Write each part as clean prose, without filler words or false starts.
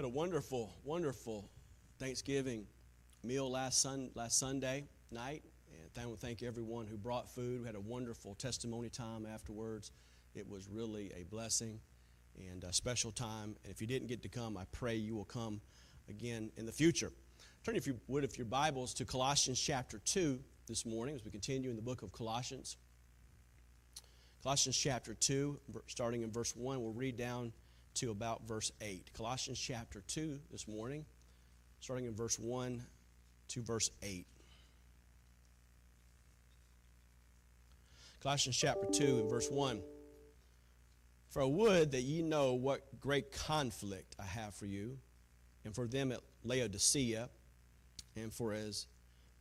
Had a wonderful, wonderful Thanksgiving meal last Sunday night. And I want to thank everyone who brought food. We had a wonderful testimony time afterwards. It was really a blessing and a special time. And if you didn't get to come, I pray you will come again in the future. Turn, if you would, if your Bibles to Colossians chapter 2 this morning as we continue in the book of Colossians. Colossians chapter 2, starting in verse 1, we'll read down to about verse 8. Colossians chapter 2 this morning, starting in verse 1 to verse 8. Colossians chapter 2 and verse 1. For I would that ye know what great conflict I have for you, and for them at Laodicea, and for as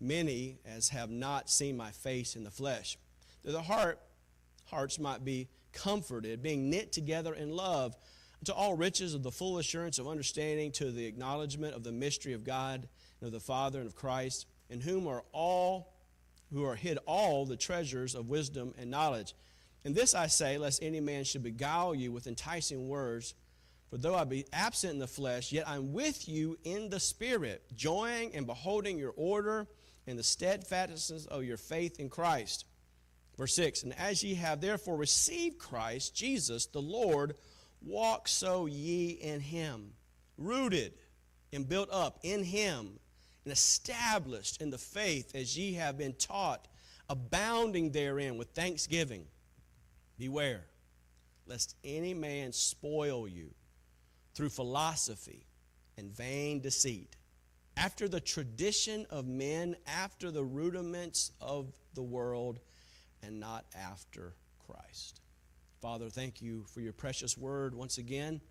many as have not seen my face in the flesh, that the hearts might be comforted, being knit together in love, to all riches of the full assurance of understanding, to the acknowledgement of the mystery of God, and of the Father, and of Christ, in whom are all who are hid all the treasures of wisdom and knowledge. And this I say, lest any man should beguile you with enticing words. For though I be absent in the flesh, yet I am with you in the Spirit, joying and beholding your order and the steadfastness of your faith in Christ. Verse 6, and as ye have therefore received Christ Jesus the Lord, walk so ye in him, rooted and built up in him, and established in the faith as ye have been taught, abounding therein with thanksgiving. Beware, lest any man spoil you through philosophy and vain deceit, after the tradition of men, after the rudiments of the world, and not after Christ. Father, thank you for your precious word once again.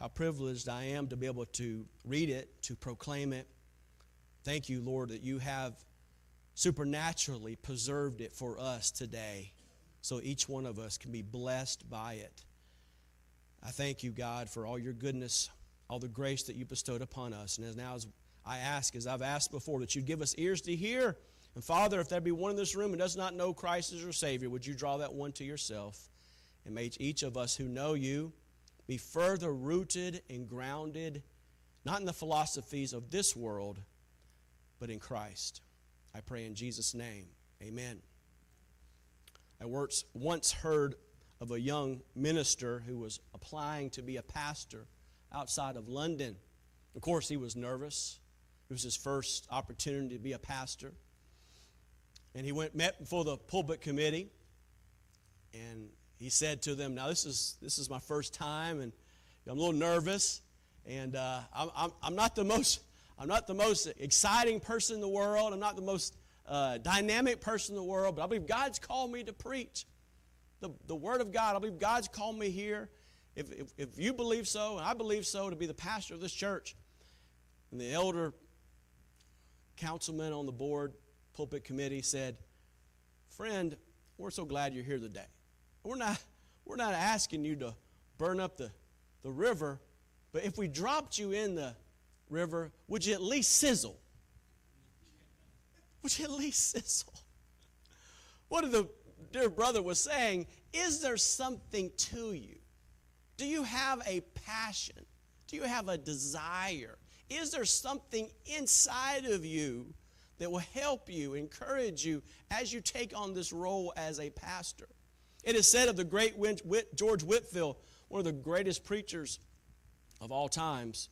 How privileged I am to be able to read it, to proclaim it. Thank you, Lord, that you have supernaturally preserved it for us today so each one of us can be blessed by it. I thank you, God, for all your goodness, all the grace that you bestowed upon us. And as now as I ask, as I've asked before, that you'd give us ears to hear. And Father, if there be one in this room who does not know Christ as your Savior, would you draw that one to yourself? And may each of us who know you be further rooted and grounded, not in the philosophies of this world, but in Christ. I pray in Jesus' name. Amen. I once heard of a young minister who was applying to be a pastor outside of London. Of course, he was nervous. It was his first opportunity to be a pastor. And he met before the pulpit committee, and he said to them, now this is my first time, and I'm a little nervous, and I'm not the most exciting person in the world. I'm not the most dynamic person in the world, but I believe God's called me to preach the Word of God. I believe God's called me here. If you believe so, and I believe so, to be the pastor of this church. And the elder councilman on the board, pulpit committee, said, friend, we're so glad you're here today. We're not asking you to burn up the river, but if we dropped you in the river, would you at least sizzle? Would you at least sizzle? What the dear brother was saying, is there something to you? Do you have a passion? Do you have a desire? Is there something inside of you that will help you, encourage you as you take on this role as a pastor? It is said of the great George Whitfield, one of the greatest preachers of all times,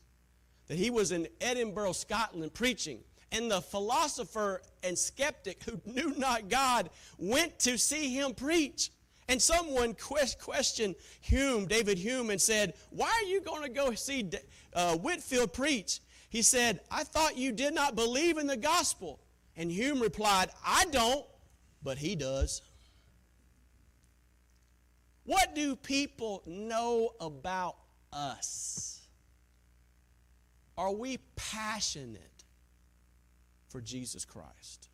that he was in Edinburgh, Scotland, preaching. And the philosopher and skeptic who knew not God went to see him preach. And someone questioned David Hume, and said, why are you going to go see Whitfield preach? He said, I thought you did not believe in the gospel. And Hume replied, I don't, but he does. What do people know about us? Are we passionate for Jesus Christ?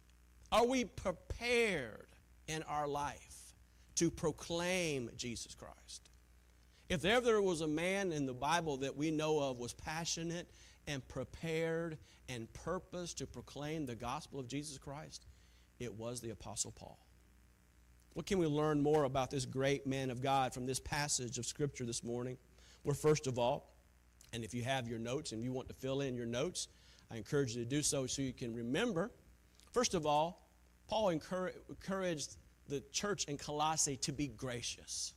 Are we prepared in our life to proclaim Jesus Christ? If there was a man in the Bible that we know of was passionate and prepared and purposed to proclaim the gospel of Jesus Christ, it was the Apostle Paul. What can we learn more about this great man of God from this passage of Scripture this morning? Well, first of all, And if you have your notes and you want to fill in your notes, I encourage you to do so so you can remember. First of all, Paul encouraged the church in Colossae to be gracious,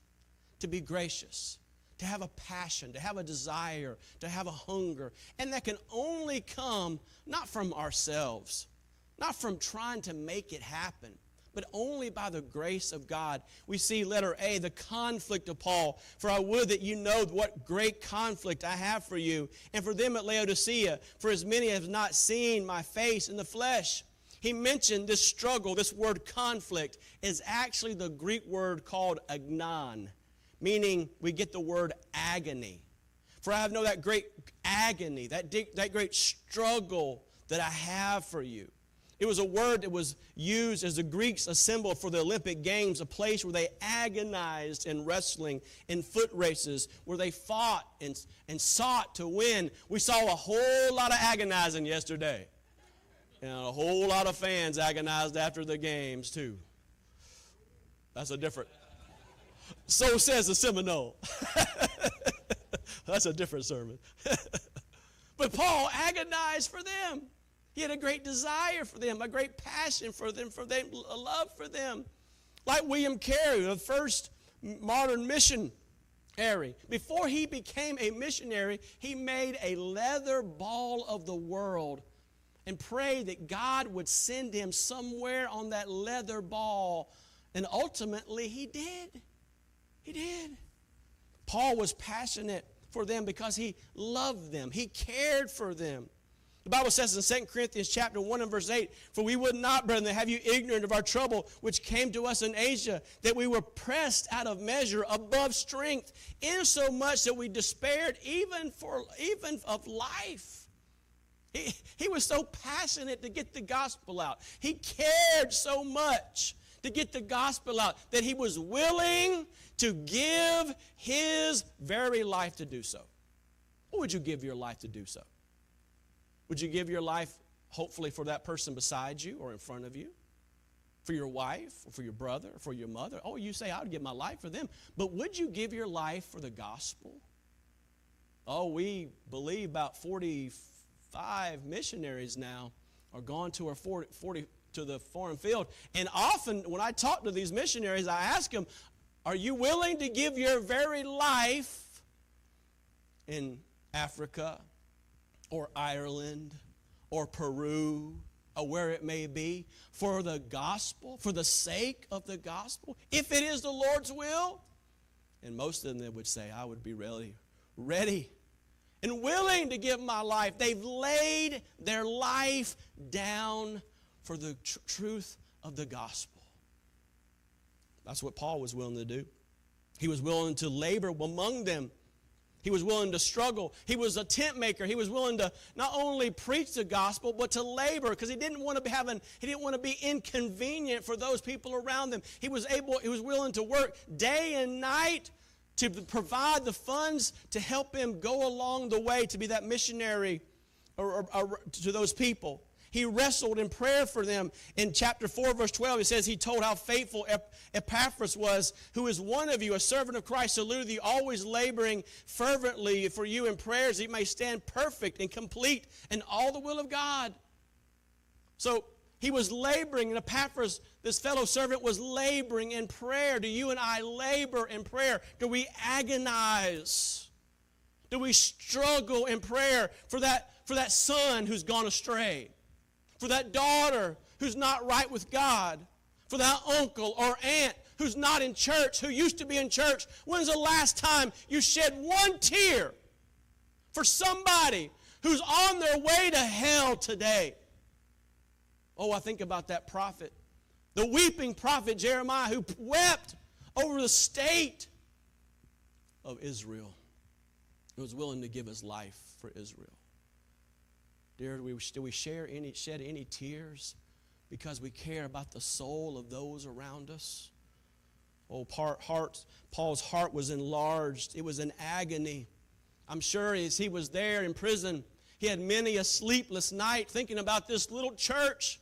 to have a passion, to have a desire, to have a hunger. And that can only come not from ourselves, not from trying to make it happen, but only by the grace of God. We see letter A, the conflict of Paul. For I would that you know what great conflict I have for you, and for them at Laodicea, for as many have not seen my face in the flesh. He mentioned this struggle, this word conflict, is actually the Greek word called agnon, meaning we get the word agony. For I have known that great agony, that great struggle that I have for you. It was a word that was used as the Greeks assembled for the Olympic Games, a place where they agonized in wrestling, in foot races, where they fought and sought to win. We saw a whole lot of agonizing yesterday. And a whole lot of fans agonized after the games, too. That's a different... So says the Seminole. That's a different sermon. But Paul agonized for them. He had a great desire for them, a great passion for them, a love for them. Like William Carey, the first modern missionary. Before he became a missionary, he made a leather ball of the world and prayed that God would send him somewhere on that leather ball. And ultimately, he did. He did. Paul was passionate for them because he loved them. He cared for them. The Bible says in 2 Corinthians chapter 1 and verse 8, for we would not, brethren, have you ignorant of our trouble which came to us in Asia, that we were pressed out of measure above strength, insomuch that we despaired even of life. He was so passionate to get the gospel out. He cared so much to get the gospel out that he was willing to give his very life to do so. Or would you give your life to do so? Would you give your life, hopefully, for that person beside you or in front of you? For your wife, or for your brother, or for your mother? Oh, you say, I would give my life for them. But would you give your life for the gospel? Oh, we believe about 45 missionaries now are gone to our 40 to the foreign field. And often, when I talk to these missionaries, I ask them, are you willing to give your very life in Africa, or Ireland, or Peru, or where it may be, for the gospel, for the sake of the gospel, if it is the Lord's will? And most of them would say, I would be ready and willing to give my life. They've laid their life down for the truth of the gospel. That's what Paul was willing to do. He was willing to labor among them. He was willing to struggle. He was a tent maker. He was willing to not only preach the gospel, but to labor, because he didn't want to be inconvenient for those people around them. He was willing to work day and night to provide the funds to help him go along the way to be that missionary or to those people. He wrestled in prayer for them. In chapter 4, verse 12, it says, he told how faithful Epaphras was, who is one of you, a servant of Christ, saluted you, always laboring fervently for you in prayers, that he may stand perfect and complete in all the will of God. So he was laboring, and Epaphras, this fellow servant, was laboring in prayer. Do you and I labor in prayer? Do we agonize? Do we struggle in prayer for that son who's gone astray? For that daughter who's not right with God, for that uncle or aunt who's not in church, who used to be in church. When's the last time you shed one tear for somebody who's on their way to hell today? Oh, I think about that prophet, the weeping prophet Jeremiah, who wept over the state of Israel. He was willing to give his life for Israel. Dear, do we shed any tears because we care about the soul of those around us? Oh, Paul's heart was enlarged. It was in agony. I'm sure as he was there in prison, he had many a sleepless night thinking about this little church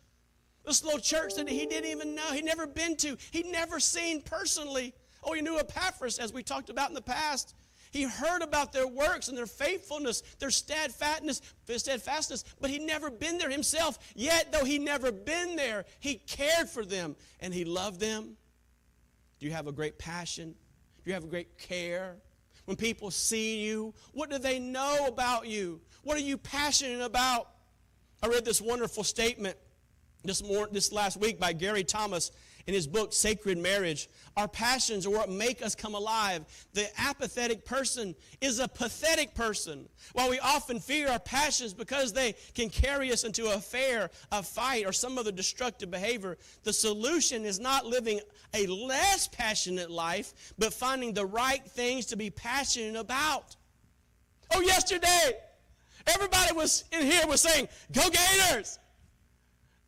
that he didn't even know, he'd never been to, he'd never seen personally. Oh, he knew Epaphras, as we talked about in the past. He heard about their works and their faithfulness, their steadfastness, but he'd never been there himself. Yet, though he'd never been there, he cared for them and he loved them. Do you have a great passion? Do you have a great care? When people see you, what do they know about you? What are you passionate about? I read this wonderful statement this last week by Gary Thomas in his book, Sacred Marriage. Our passions are what make us come alive. The apathetic person is a pathetic person. While we often fear our passions because they can carry us into an affair, a fight, or some other destructive behavior, the solution is not living a less passionate life, but finding the right things to be passionate about. Oh, yesterday, everybody was in here was saying, "Go Gators!"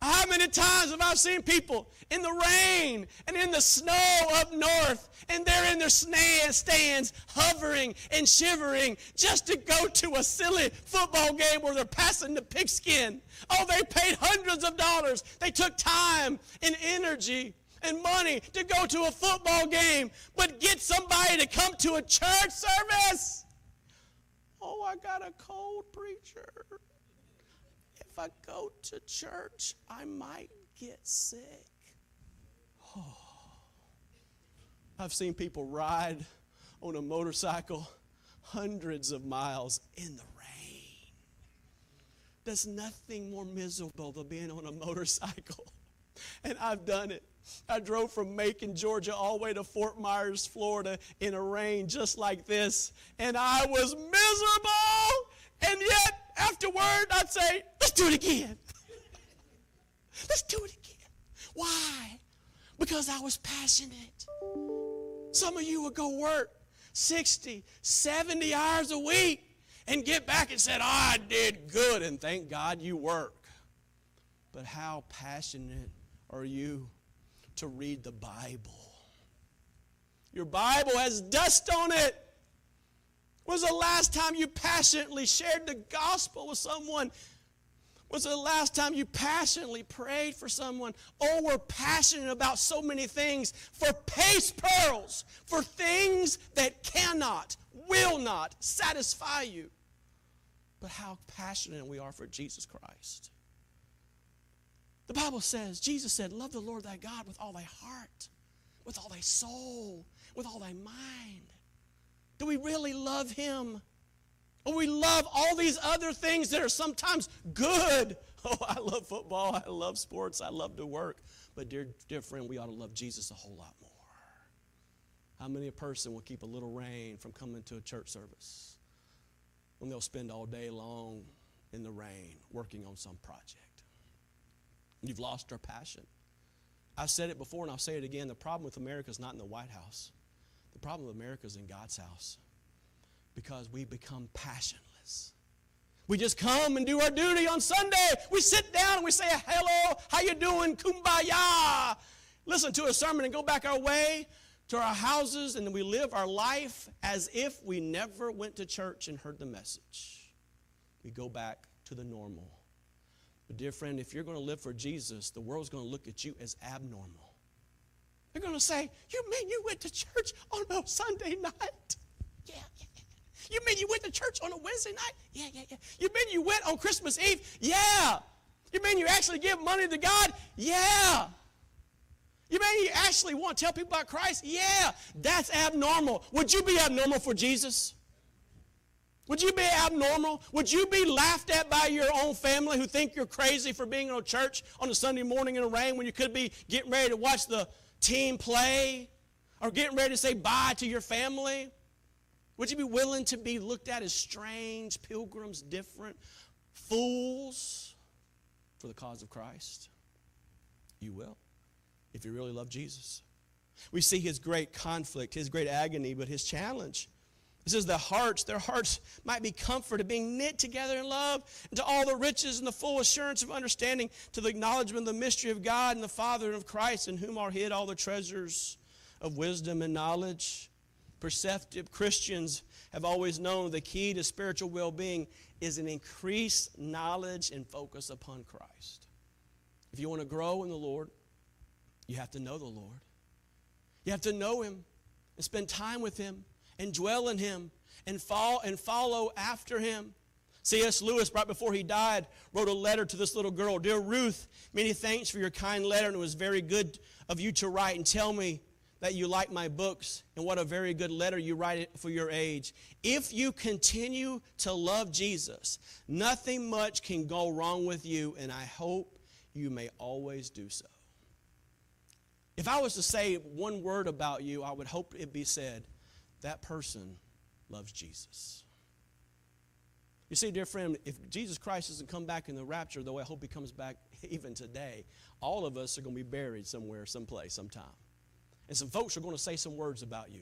How many times have I seen people in the rain and in the snow up north, and they're in their stands hovering and shivering just to go to a silly football game where they're passing the pigskin? Oh, they paid hundreds of dollars. They took time and energy and money to go to a football game, but get somebody to come to a church service. Oh, I got a cold, preacher. If I go to church, I might get sick. Oh. I've seen people ride on a motorcycle hundreds of miles in the rain. There's nothing more miserable than being on a motorcycle. And I've done it. I drove from Macon, Georgia, all the way to Fort Myers, Florida, in a rain just like this. And I was miserable. And yet, afterward, I'd say, let's do it again. Let's do it again. Why? Because I was passionate. Some of you would go work 60, 70 hours a week and get back and said, I did good, and thank God you work. But how passionate are you to read the Bible? Your Bible has dust on it. Was the last time you passionately shared the gospel with someone? Was the last time you passionately prayed for someone? Oh, we're passionate about so many things, for paste pearls, for things that cannot, will not satisfy you. But how passionate we are for Jesus Christ. The Bible says, Jesus said, love the Lord thy God with all thy heart, with all thy soul, with all thy mind. Do we really love Him? Or we love all these other things that are sometimes good. Oh, I love football. I love sports. I love to work. But dear friend, we ought to love Jesus a whole lot more. How many a person will keep a little rain from coming to a church service when they'll spend all day long in the rain working on some project? You've lost our passion. I've said it before and I'll say it again. The problem with America is not in the White House. The problem with America is in God's house, because we become passionless. We just come and do our duty on Sunday. We sit down and we say, hello, how you doing, kumbaya. Listen to a sermon and go back our way to our houses, and then we live our life as if we never went to church and heard the message. We go back to the normal. But dear friend, if you're going to live for Jesus, the world's going to look at you as abnormal. They're going to say, you mean you went to church on a Sunday night? Yeah. You mean you went to church on a Wednesday night? Yeah. You mean you went on Christmas Eve? Yeah. You mean you actually give money to God? Yeah. You mean you actually want to tell people about Christ? Yeah. That's abnormal. Would you be abnormal for Jesus? Would you be abnormal? Would you be laughed at by your own family who think you're crazy for being in a church on a Sunday morning in the rain when you could be getting ready to watch the team play or getting ready to say bye to your family? Would you be willing to be looked at as strange, pilgrims, different, fools for the cause of Christ? You will, if you really love Jesus. We see his great conflict, his great agony, but his challenge. It says their hearts might be comforted, being knit together in love, and to all the riches and the full assurance of understanding, to the acknowledgement of the mystery of God and the Father and of Christ, in whom are hid all the treasures of wisdom and knowledge. Perceptive Christians have always known the key to spiritual well-being is an increased knowledge and focus upon Christ. If you want to grow in the Lord, you have to know the Lord. You have to know Him and spend time with Him and dwell in Him. and follow after him. C.S. Lewis, right before he died, wrote a letter to this little girl. Dear Ruth, many thanks for your kind letter, and it was very good of you to write and tell me that you like my books, and what a very good letter you write for your age. If you continue to love Jesus, nothing much can go wrong with you, and I hope you may always do so. If I was to say one word about you, I would hope it be said, that person loves Jesus. You see, dear friend, if Jesus Christ doesn't come back in the rapture, though I hope he comes back even today, all of us are going to be buried somewhere, someplace, sometime. And some folks are going to say some words about you.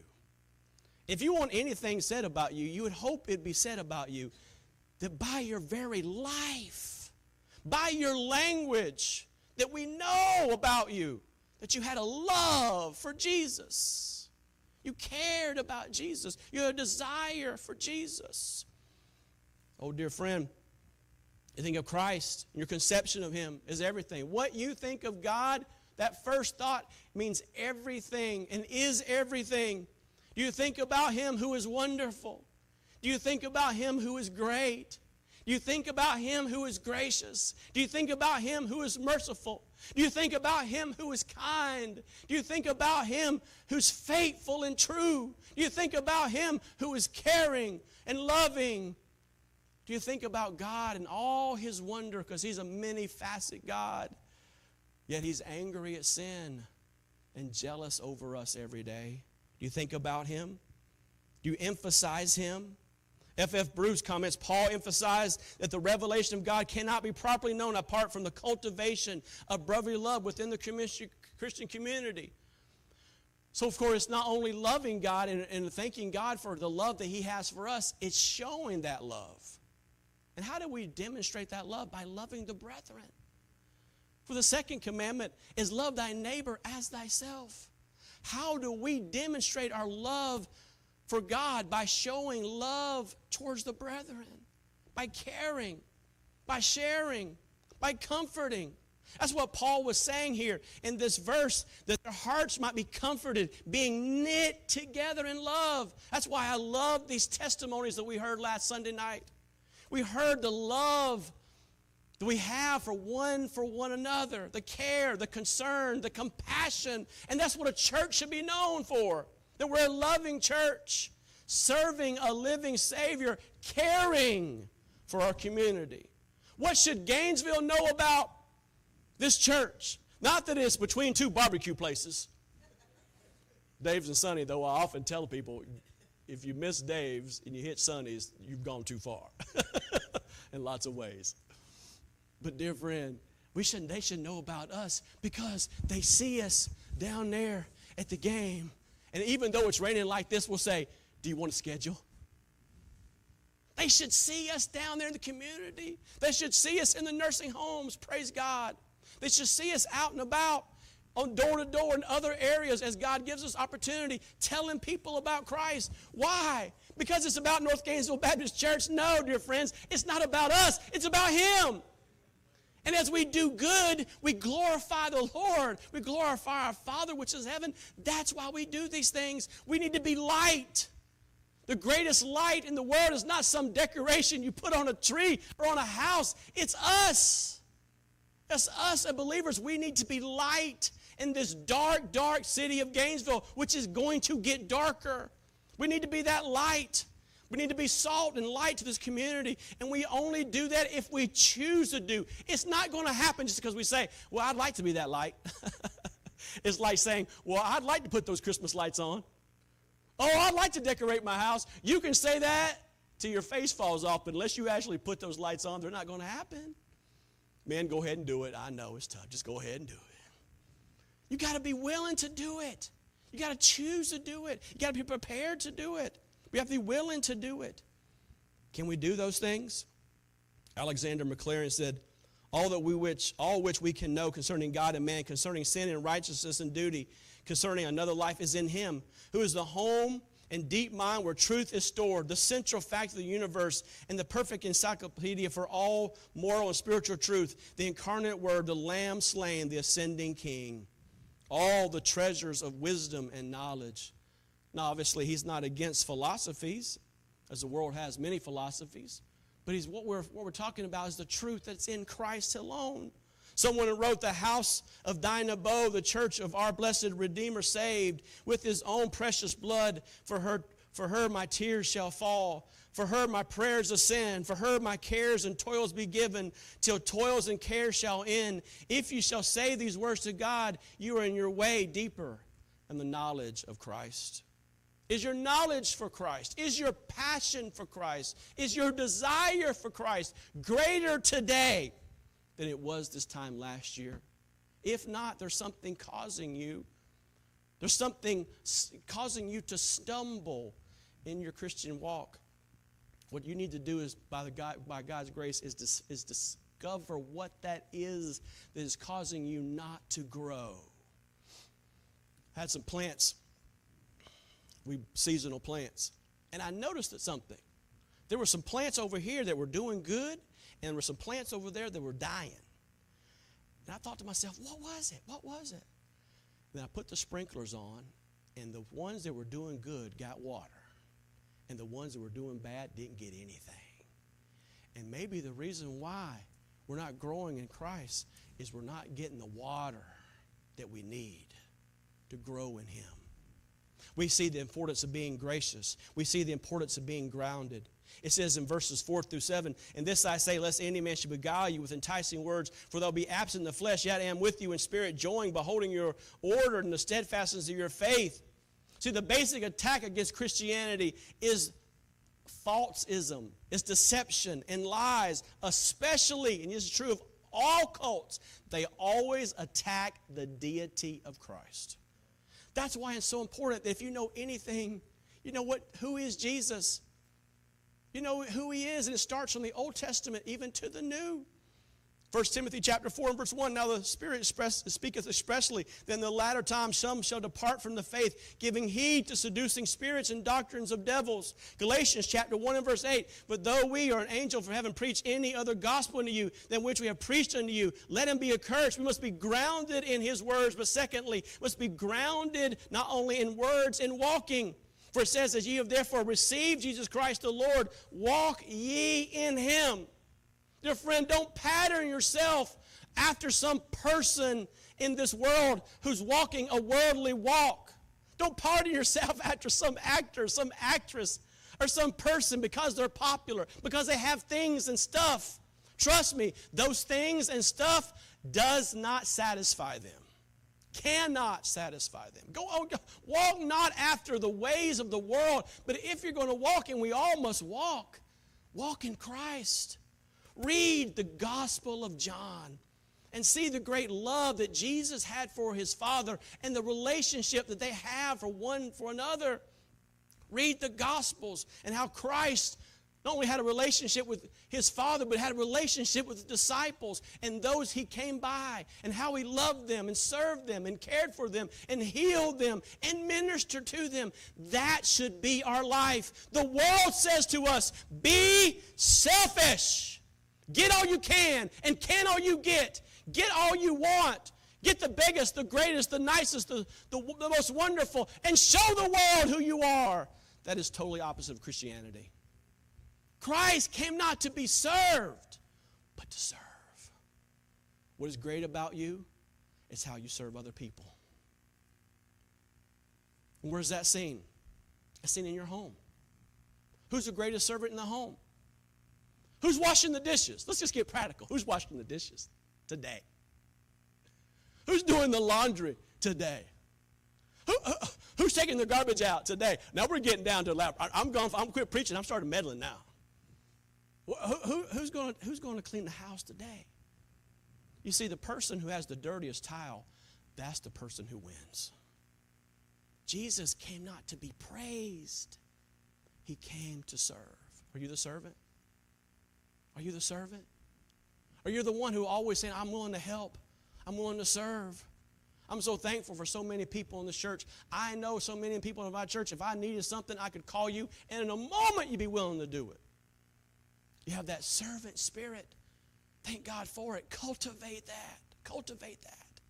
If you want anything said about you, you would hope it be said about you that by your very life, by your language, that we know about you, that you had a love for Jesus. You cared about Jesus. You had a desire for Jesus. Oh, dear friend, you think of Christ, your conception of him is everything. What you think of God, that first thought means everything and is everything. Do you think about him who is wonderful? Do you think about him who is great? Do you think about him who is gracious? Do you think about him who is merciful? Do you think about him who is kind? Do you think about him who's faithful and true? Do you think about him who is caring and loving? Do you think about God and all his wonder, because he's a many-facet God, yet he's angry at sin and jealous over us every day? Do you think about him? Do you emphasize him? F.F. Bruce comments, Paul emphasized that the revelation of God cannot be properly known apart from the cultivation of brotherly love within the Christian community. So, of course, it's not only loving God and thanking God for the love that he has for us, it's showing that love. And how do we demonstrate that love? By loving the brethren. For the second commandment is love thy neighbor as thyself. How do we demonstrate our love for God? By showing love towards the brethren, by caring, by sharing, by comforting. That's what Paul was saying here in this verse, that their hearts might be comforted, being knit together in love. That's why I love these testimonies that we heard last Sunday night. We heard the love that we have for one another, the care, the concern, the compassion. And that's what a church should be known for, that we're a loving church, serving a living Savior, caring for our community. What should Gainesville know about this church? Not that it's between two barbecue places. Dave's and Sunny, though, I often tell people, if you miss Dave's and you hit Sunny's, you've gone too far in lots of ways. But dear friend, they should know about us because they see us down there at the game. And even though it's raining like this, we'll say, do you want a schedule? They should see us down there in the community. They should see us in the nursing homes, praise God. They should see us out and about, on door to door in other areas as God gives us opportunity, telling people about Christ. Why? Because it's about North Gainesville Baptist Church? No, dear friends, it's not about us. It's about him. And as we do good, we glorify the Lord. We glorify our Father, which is heaven. That's why we do these things. We need to be light. The greatest light in the world is not some decoration you put on a tree or on a house. It's us. It's us as believers. We need to be light in this dark, dark city of Gainesville, which is going to get darker. We need to be that light. We need to be salt and light to this community, and we only do that if we choose to do. It's not going to happen just because we say, well, I'd like to be that light. It's like saying, well, I'd like to put those Christmas lights on. Oh, I'd like to decorate my house. You can say that till your face falls off, but unless you actually put those lights on, they're not going to happen. Man, go ahead and do it. I know it's tough. Just go ahead and do it. You got to be willing to do it. You got to choose to do it. You got to be prepared to do it. We have to be willing to do it. Can we do those things? Alexander McLaren said, all which we can know concerning God and man, concerning sin and righteousness and duty, concerning another life is in him, who is the home and deep mind where truth is stored, the central fact of the universe, and the perfect encyclopedia for all moral and spiritual truth, the incarnate word, the lamb slain, the ascending king, all the treasures of wisdom and knowledge. Now, obviously, he's not against philosophies. as the world has many philosophies. But he's, what we're talking about is the truth that's in Christ alone. Someone who wrote, the house of thine abode, the church of our blessed Redeemer saved, with his own precious blood, for her my tears shall fall. For her my prayers ascend. For her my cares and toils be given, till toils and cares shall end. If you shall say these words to God, you are in your way deeper in the knowledge of Christ. Is your knowledge for Christ, is your passion for Christ, is your desire for Christ greater today than it was this time last year? If not, there's something causing you. There's something causing you to stumble in your Christian walk. What you need to do is, by God's grace, is discover what that is causing you not to grow. I had some plants, seasonal plants, and I noticed something. There were some plants over here that were doing good, and there were some plants over there that were dying. And I thought to myself, what was it? What was it? And then I put the sprinklers on, and the ones that were doing good got water. And the ones that were doing bad didn't get anything. And maybe the reason why we're not growing in Christ is we're not getting the water that we need to grow in Him. We see the importance of being gracious. We see the importance of being grounded. It says in verses 4 through 7, and this I say, lest any man should beguile you with enticing words, for they'll be absent in the flesh, yet I am with you in spirit, joying, beholding your order and the steadfastness of your faith. See, the basic attack against Christianity is falseism, it's deception and lies, especially, and this is true of all cults, they always attack the deity of Christ. That's why it's so important that if you know anything, you know what, who is Jesus? You know who He is, and it starts from the Old Testament even to the New. 1 Timothy chapter 4 and verse 1, now the Spirit speaketh expressly, that in the latter time some shall depart from the faith, giving heed to seducing spirits and doctrines of devils. Galatians chapter 1 and verse 8, but though we or an angel from heaven preach any other gospel unto you than which we have preached unto you, let him be accursed. We must be grounded in His words, but secondly, must be grounded not only in words, in walking. For it says, as ye have therefore received Jesus Christ the Lord, walk ye in Him. Dear friend, don't pattern yourself after some person in this world who's walking a worldly walk. Don't pattern yourself after some actor, some actress, or some person because they're popular, because they have things and stuff. Trust me, those things and stuff does not satisfy them. Cannot satisfy them. Go walk not after the ways of the world, but if you're going to walk, and we all must walk, walk in Christ. Read the Gospel of John and see the great love that Jesus had for His Father and the relationship that they have for one for another. Read the Gospels and how Christ not only had a relationship with His Father, but had a relationship with the disciples and those He came by, and how He loved them and served them and cared for them and healed them and ministered to them. That should be our life. The world says to us, be selfish. Get all you can and can all you get. Get all you want. Get the biggest, the greatest, the nicest, the most wonderful, and show the world who you are. That is totally opposite of Christianity. Christ came not to be served, but to serve. What is great about you is how you serve other people. And where's that seen? It's seen in your home. Who's the greatest servant in the home? Who's washing the dishes? Let's just get practical. Who's washing the dishes today? Who's doing the laundry today? Who's taking the garbage out today? Now we're getting down to lab. I'm going. I'm quit preaching. I'm starting meddling now. Who's going to clean the house today? You see, the person who has the dirtiest tile, that's the person who wins. Jesus came not to be praised. He came to serve. Are you the servant? Are you the servant? Are you the one who always saying, I'm willing to help. I'm willing to serve. I'm so thankful for so many people in this church. I know so many people in my church, if I needed something, I could call you, and in a moment you'd be willing to do it. You have that servant spirit. Thank God for it. Cultivate that. Cultivate that.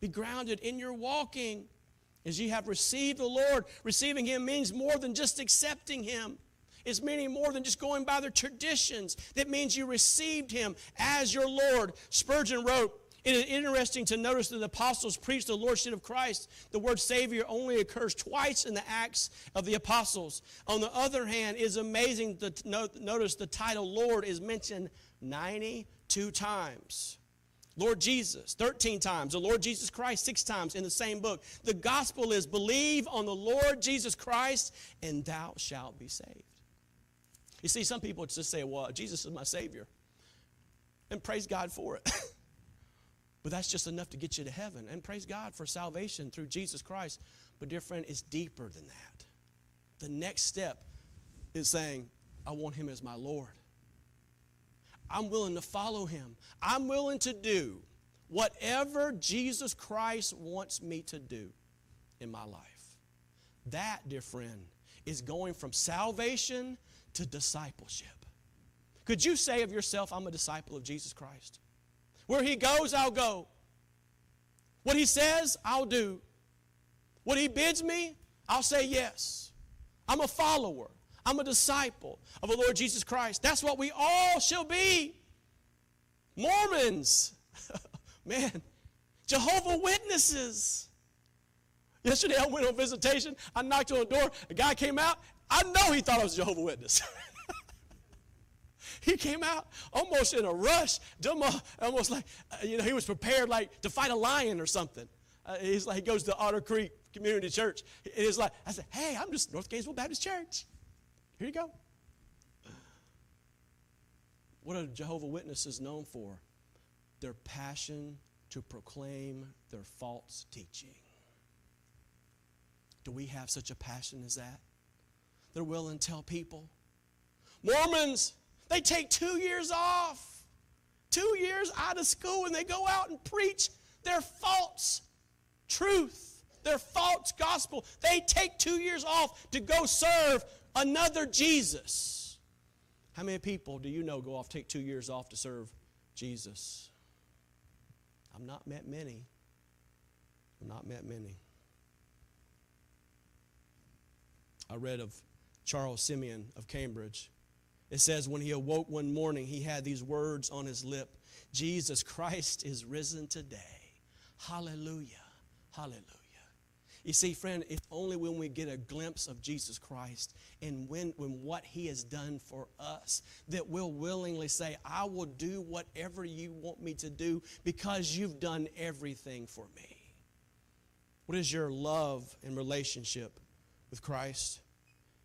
Be grounded in your walking. As you have received the Lord, receiving Him means more than just accepting Him. is many more than just going by their traditions. That means you received him as your Lord. Spurgeon wrote, "It is interesting to notice that the apostles preached the lordship of Christ. The word Savior only occurs twice in the Acts of the Apostles. On the other hand, it is amazing to notice the title Lord is mentioned 92 times. Lord Jesus, 13 times. The Lord Jesus Christ, 6 times in the same book. The gospel is believe on the Lord Jesus Christ and thou shalt be saved." You see, some people just say, well, Jesus is my Savior. And praise God for it. But that's just enough to get you to heaven. And praise God for salvation through Jesus Christ. But dear friend, it's deeper than that. The next step is saying, I want him as my Lord. I'm willing to follow him. I'm willing to do whatever Jesus Christ wants me to do in my life. That, dear friend, is going from salvation to discipleship. Could you say of yourself, I'm a disciple of Jesus Christ? Where he goes, I'll go. What he says, I'll do. What he bids me, I'll say yes. I'm a follower. I'm a disciple of the Lord Jesus Christ. That's what we all shall be. Mormons. Man. Jehovah Witnesses. Yesterday I went on visitation. I knocked on the door. A guy came out. I know he thought I was a Jehovah Witness. He came out almost in a rush, almost like, he was prepared like to fight a lion or something. He's like, he goes to Otter Creek Community Church. It is like, I said, hey, I'm just North Gainesville Baptist Church. Here you go. What are Jehovah's Witnesses known for? Their passion to proclaim their false teaching. Do we have such a passion as that? They're willing to tell people. Mormons, they take 2 years off, 2 years out of school, and they go out and preach their false truth, their false gospel. They take 2 years off to go serve another Jesus. How many people do you know go off, take 2 years off to serve Jesus? I've not met many. I've not met many. I read of Charles Simeon of Cambridge. It says, when he awoke one morning, he had these words on his lip, Jesus Christ is risen today. Hallelujah. Hallelujah. You see, friend, it's only when we get a glimpse of Jesus Christ and when what he has done for us that we'll willingly say, I will do whatever you want me to do because you've done everything for me. What is your love and relationship with Christ?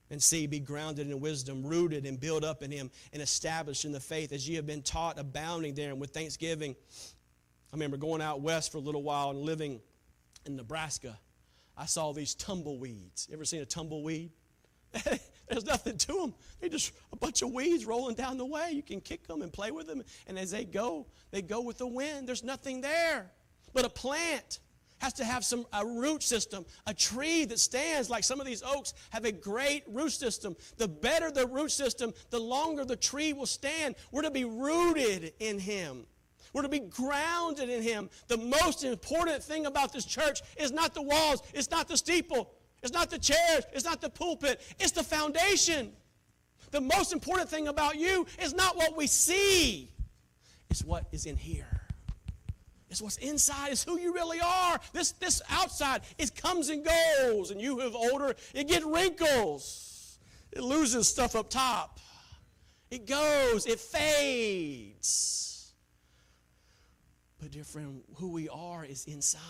And C, be grounded in wisdom, rooted and built up in him, and established in the faith as ye have been taught, abounding therein with thanksgiving. I remember going out west for a little while and living in Nebraska. I saw these tumbleweeds. You ever seen a tumbleweed? There's nothing to them. They're just a bunch of weeds rolling down the way. You can kick them and play with them. And as they go with the wind. There's nothing there. But a plant has to have a root system. A tree that stands, like some of these oaks, have a great root system. The better the root system, the longer the tree will stand. We're to be rooted in him. We're to be grounded in him. The most important thing about this church is not the walls. It's not the steeple. It's not the chairs. It's not the pulpit. It's the foundation. The most important thing about you is not what we see. It's what is in here. It's what's inside. It's who you really are. This outside, it comes and goes. And you who are older, it gets wrinkles. It loses stuff up top. It goes. It fades. But dear friend, who we are is inside.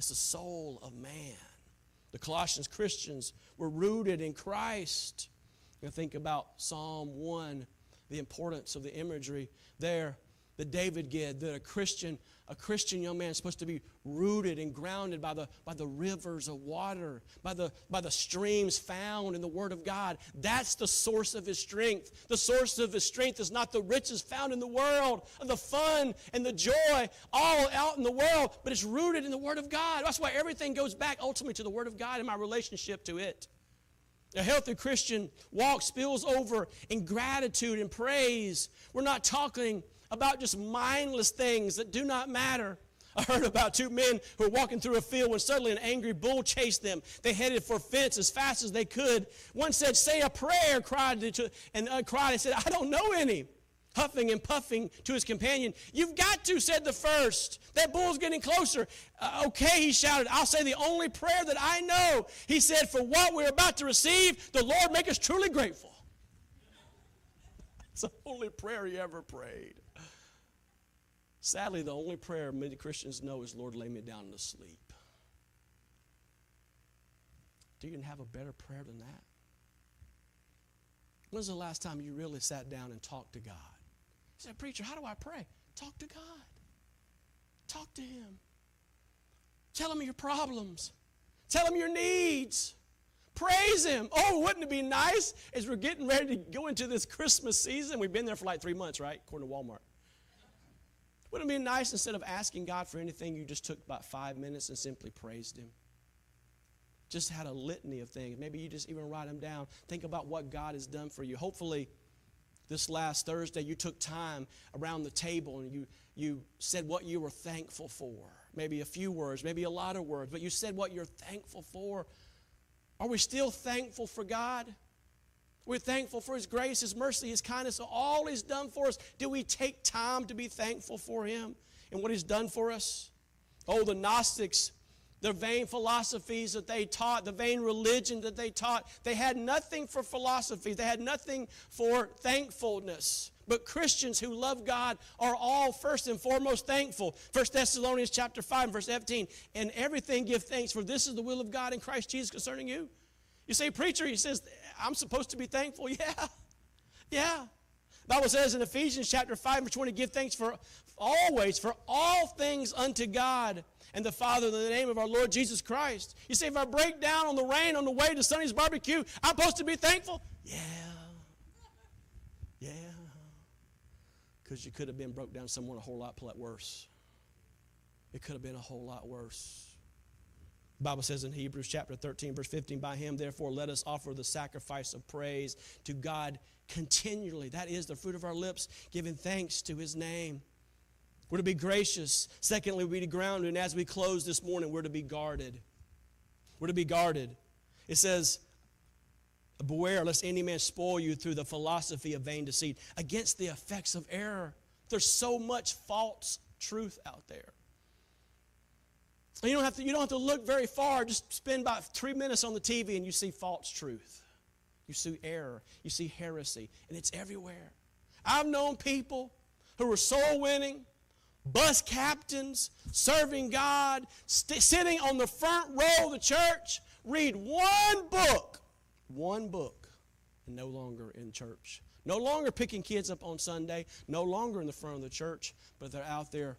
It's the soul of man. The Colossians Christians were rooted in Christ. You think about Psalm 1, the importance of the imagery there that David gave, that a Christian young man is supposed to be rooted and grounded by the rivers of water, by the streams found in the Word of God. That's the source of his strength. The source of his strength is not the riches found in the world, the fun and the joy all out in the world, but it's rooted in the Word of God. That's why everything goes back ultimately to the Word of God and my relationship to it. A healthy Christian walk spills over in gratitude and praise. We're not talking about just mindless things that do not matter. I heard about two men who were walking through a field when suddenly an angry bull chased them. They headed for a fence as fast as they could. One said, "Say a prayer," and said, "I don't know any." Huffing and puffing to his companion. "You've got to," said the first. "That bull's getting closer." "Okay," he shouted, "I'll say the only prayer that I know." He said, "For what we're about to receive, the Lord make us truly grateful." It's the only prayer he ever prayed. Sadly, the only prayer many Christians know is, "Lord, lay me down to sleep." Do you have a better prayer than that? When's the last time you really sat down and talked to God? You said, "Preacher, how do I pray?" Talk to God. Talk to him. Tell him your problems. Tell him your needs. Praise him. Oh, wouldn't it be nice as we're getting ready to go into this Christmas season? We've been there for like 3 months, right? According to Walmart. Wouldn't it be nice instead of asking God for anything, you just took about 5 minutes and simply praised him? Just had a litany of things. Maybe you just even write them down. Think about what God has done for you. Hopefully, this last Thursday, you took time around the table and you said what you were thankful for. Maybe a few words, maybe a lot of words, but you said what you're thankful for. Are we still thankful for God? We're thankful for his grace, his mercy, his kindness, all he's done for us. Do we take time to be thankful for him and what he's done for us? Oh, the Gnostics, the vain philosophies that they taught, the vain religion that they taught, they had nothing for philosophy. They had nothing for thankfulness. But Christians who love God are all first and foremost thankful. 1 Thessalonians chapter 5, verse 15, "And everything give thanks, for this is the will of God in Christ Jesus concerning you." You say, "Preacher, he says, I'm supposed to be thankful." Yeah. The Bible says in Ephesians chapter 5, verse 20, "Give thanks for all things unto God and the Father in the name of our Lord Jesus Christ." You say, if I break down on the rain on the way to Sonny's barbecue, I'm supposed to be thankful? Yeah. Because you could have been broke down someone a whole lot worse. It could have been a whole lot worse. The Bible says in Hebrews chapter 13, verse 15, "By him, therefore, let us offer the sacrifice of praise to God continually. That is the fruit of our lips, giving thanks to his name." We're to be gracious. Secondly, we're to be grounded. And as we close this morning, we're to be guarded. We're to be guarded. It says, "Beware lest any man spoil you through the philosophy of vain deceit," against the effects of error. There's so much false truth out there. And you don't have to look very far. Just spend about 3 minutes on the TV and you see false truth. You see error. You see heresy. And it's everywhere. I've known people who were soul winning, bus captains, serving God, sitting on the front row of the church, read one book, and no longer in church. No longer picking kids up on Sunday, no longer in the front of the church, but they're out there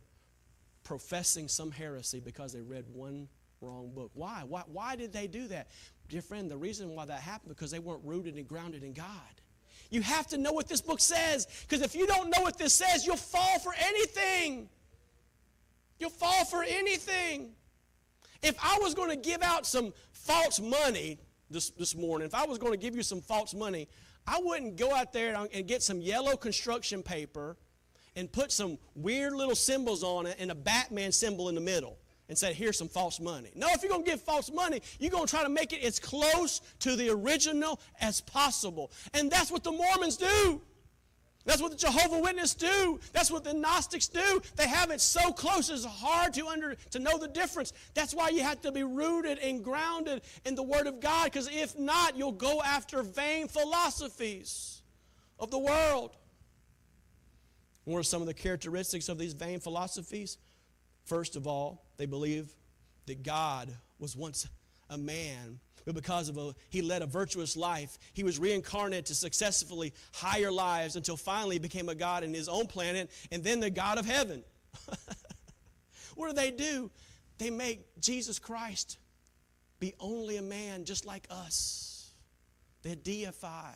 professing some heresy because they read one wrong book. Why did they do that? Dear friend, the reason why that happened because they weren't rooted and grounded in God. You have to know what this book says, because if you don't know what this says, you'll fall for anything. You'll fall for anything. If I was going to give out some false money this morning, if I was going to give you some false money, I wouldn't go out there and get some yellow construction paper and put some weird little symbols on it and a Batman symbol in the middle and say, "Here's some false money." No, if you're going to give false money, you're going to try to make it as close to the original as possible. And that's what the Mormons do. That's what the Jehovah Witnesses do. That's what the Gnostics do. They have it so close it's hard to know the difference. That's why you have to be rooted and grounded in the Word of God, because if not, you'll go after vain philosophies of the world. What are some of the characteristics of these vain philosophies? First of all, they believe that God was once a man, but he led a virtuous life. He was reincarnated to successfully higher lives until finally he became a god in his own planet and then the God of heaven. What do? They make Jesus Christ be only a man just like us. They deify.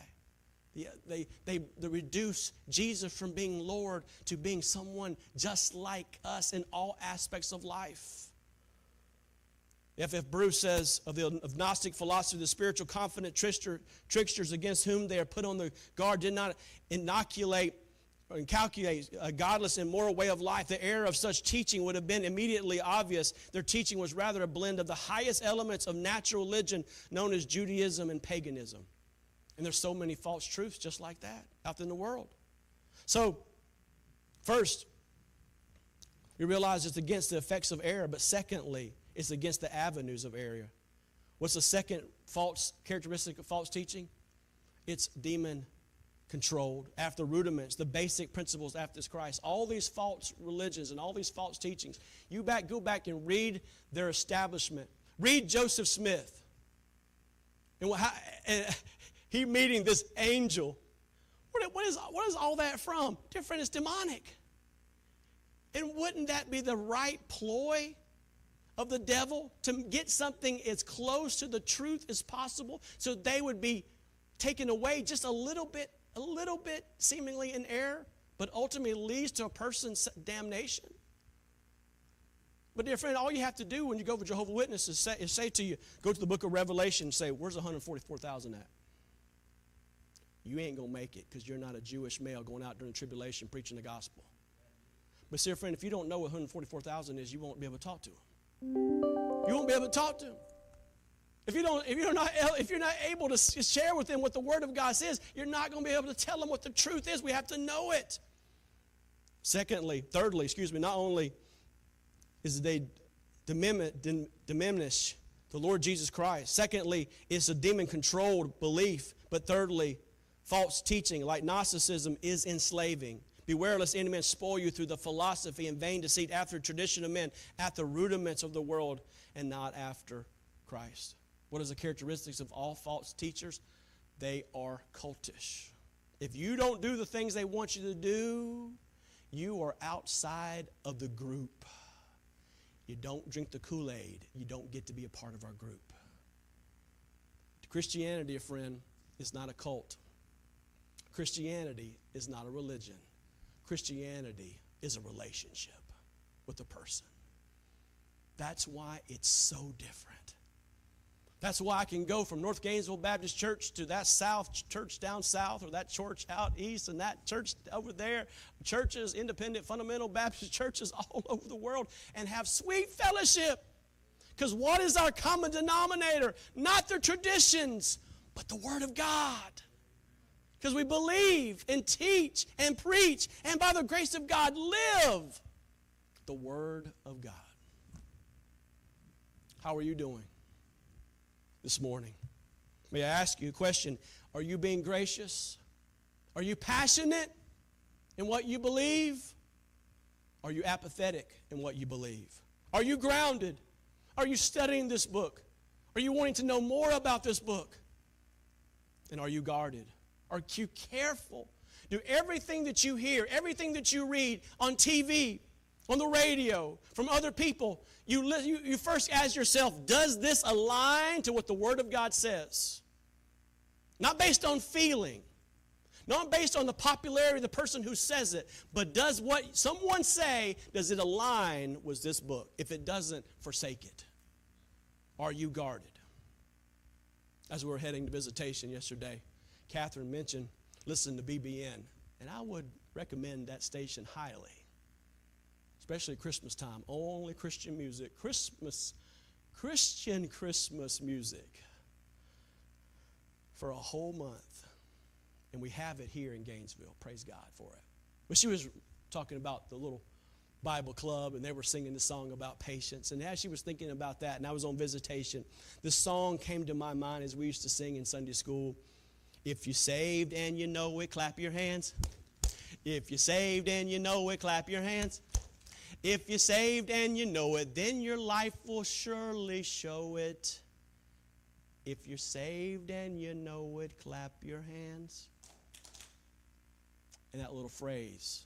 They reduce Jesus from being Lord to being someone just like us in all aspects of life. F.F. Bruce says of Gnostic philosophy, the spiritual confident tricksters against whom they are put on the guard did not inoculate and calculate a godless and immoral way of life, the error of such teaching would have been immediately obvious. Their teaching was rather a blend of the highest elements of natural religion known as Judaism and paganism. And there's so many false truths just like that out in the world. So, first, you realize it's against the effects of error, but secondly, it's against the avenues of error. What's the second false characteristic of false teaching? It's demon-controlled, after rudiments, the basic principles after Christ. All these false religions and all these false teachings, you go back and read their establishment. Read Joseph Smith. And he meeting this angel. What is all that from? Dear friend, it's demonic. And wouldn't that be the right ploy of the devil to get something as close to the truth as possible so they would be taken away just a little bit seemingly in error, but ultimately leads to a person's damnation? But dear friend, all you have to do when you go for Jehovah Witnesses is say to you, go to the book of Revelation and say, where's 144,000 at? You ain't going to make it because you're not a Jewish male going out during the tribulation preaching the gospel. But dear friend, if you don't know what 144,000 is, you won't be able to talk to them. You won't be able to talk to them. If you're not able to share with them what the Word of God says, you're not going to be able to tell them what the truth is. We have to know it. Thirdly, not only is they diminish the Lord Jesus Christ. Secondly, it's a demon-controlled belief. But thirdly, false teaching like Gnosticism is enslaving. Beware lest any man spoil you through the philosophy and vain deceit after tradition of men, after rudiments of the world, and not after Christ. What is the characteristics of all false teachers? They are cultish. If you don't do the things they want you to do, you are outside of the group. You don't drink the Kool-Aid. You don't get to be a part of our group. Christianity, a friend, is not a cult. Christianity is not a religion. Christianity is a relationship with a person. That's why it's so different. That's why I can go from North Gainesville Baptist Church to that south church down south, or that church out east, and that church over there, churches, independent, fundamental Baptist churches all over the world, and have sweet fellowship. Because what is our common denominator? Not their traditions, but the Word of God. Because we believe and teach and preach and by the grace of God live the Word of God. How are you doing this morning? May I ask you a question? Are you being gracious? Are you passionate in what you believe? Are you apathetic in what you believe? Are you grounded? Are you studying this book? Are you wanting to know more about this book? And are you guarded? Are you careful? Do everything that you hear, everything that you read on TV, on the radio, from other people, you first ask yourself, does this align to what the Word of God says? Not based on feeling, not based on the popularity of the person who says it, but does what someone say, does it align with this book? If it doesn't, forsake it. Are you guarded? As we were heading to visitation yesterday, Catherine mentioned, listen to BBN. And I would recommend that station highly. Especially at Christmas time, only Christian music, Christmas music for a whole month. And we have it here in Gainesville. Praise God for it. But she was talking about the little Bible club, and they were singing the song about patience. And as she was thinking about that, and I was on visitation, this song came to my mind as we used to sing in Sunday school. If you're saved and you know it, clap your hands. If you're saved and you know it, clap your hands. If you're saved and you know it, then your life will surely show it. If you're saved and you know it, clap your hands. And that little phrase,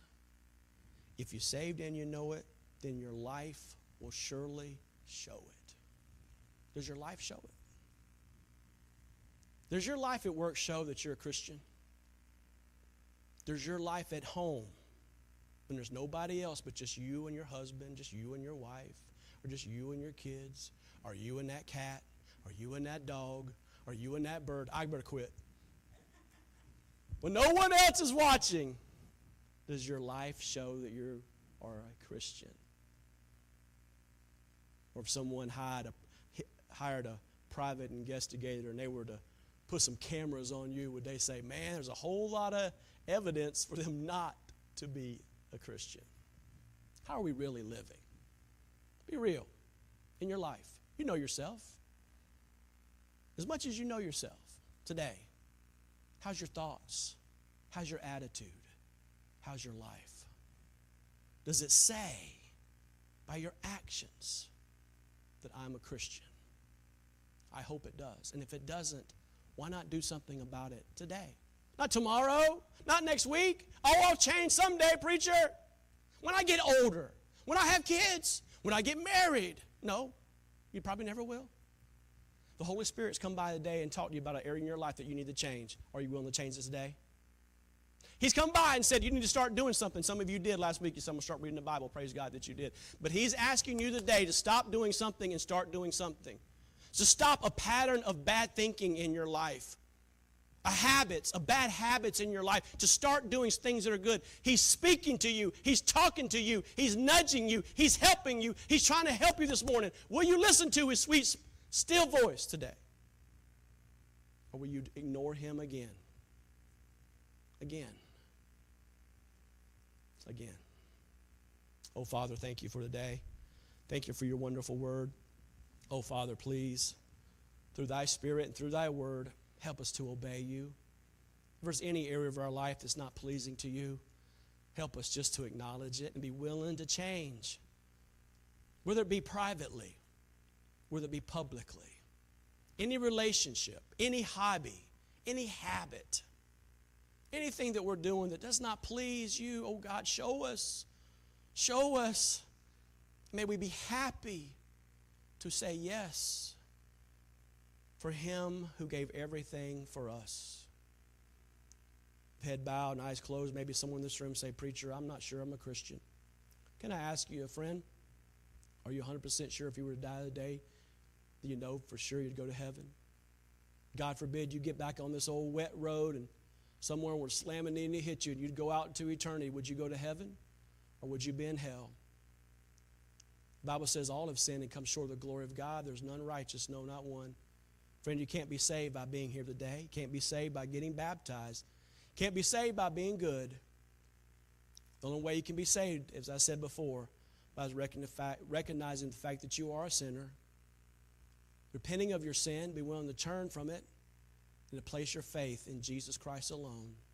if you're saved and you know it, then your life will surely show it. Does your life show it? Does your life at work show that you're a Christian? Does your life at home, when there's nobody else but just you and your husband, just you and your wife, or just you and your kids, or you and that cat, or you and that dog, or you and that bird? I better quit. When no one else is watching, Does your life show that you are a Christian? Or if someone hired a private investigator and they were to put some cameras on you, would they say, man, there's a whole lot of evidence for them not to be a Christian? How are we really living? Be real in your life. You know yourself. As much as you know yourself today, how's your thoughts? How's your attitude? How's your life? Does it say by your actions that I'm a Christian? I hope it does. And if it doesn't, why not do something about it today? Not tomorrow, not next week. Oh, I'll change someday, preacher. When I get older, when I have kids, when I get married. No, you probably never will. The Holy Spirit's come by today and talked to you about an area in your life that you need to change. Are you willing to change this today? He's come by and said, you need to start doing something. Some of you did last week. Some will start reading the Bible. Praise God that you did. But he's asking you today to stop doing something and start doing something. So stop a pattern of bad thinking in your life, bad habits in your life, to start doing things that are good. He's speaking to you. He's talking to you. He's nudging you. He's helping you. He's trying to help you this morning. Will you listen to his sweet still voice today? Or will you ignore him again? Again. Again. Oh, Father, thank you for today. Thank you for your wonderful word. Oh, Father, please, through thy Spirit and through thy word, help us to obey you. If there's any area of our life that's not pleasing to you, help us just to acknowledge it and be willing to change, whether it be privately, whether it be publicly, any relationship, any hobby, any habit, anything that we're doing that does not please you. Oh, God, show us. Show us. May we be happy to say yes for him who gave everything for us. Head bowed and eyes closed. Maybe someone in this room say, preacher, I'm not sure I'm a Christian. Can I ask you, a friend, are you 100% sure if you were to die today that you know for sure you'd go to heaven? God forbid you get back on this old wet road and somewhere were slamming in to hit you and you'd go out into eternity. Would you go to heaven or would you be in hell? The Bible says all have sinned and come short of the glory of God. There's none righteous, no, not one. Friend, you can't be saved by being here today. You can't be saved by getting baptized. You can't be saved by being good. The only way you can be saved, as I said before, by recognizing the fact that you are a sinner, repenting of your sin, be willing to turn from it, and to place your faith in Jesus Christ alone.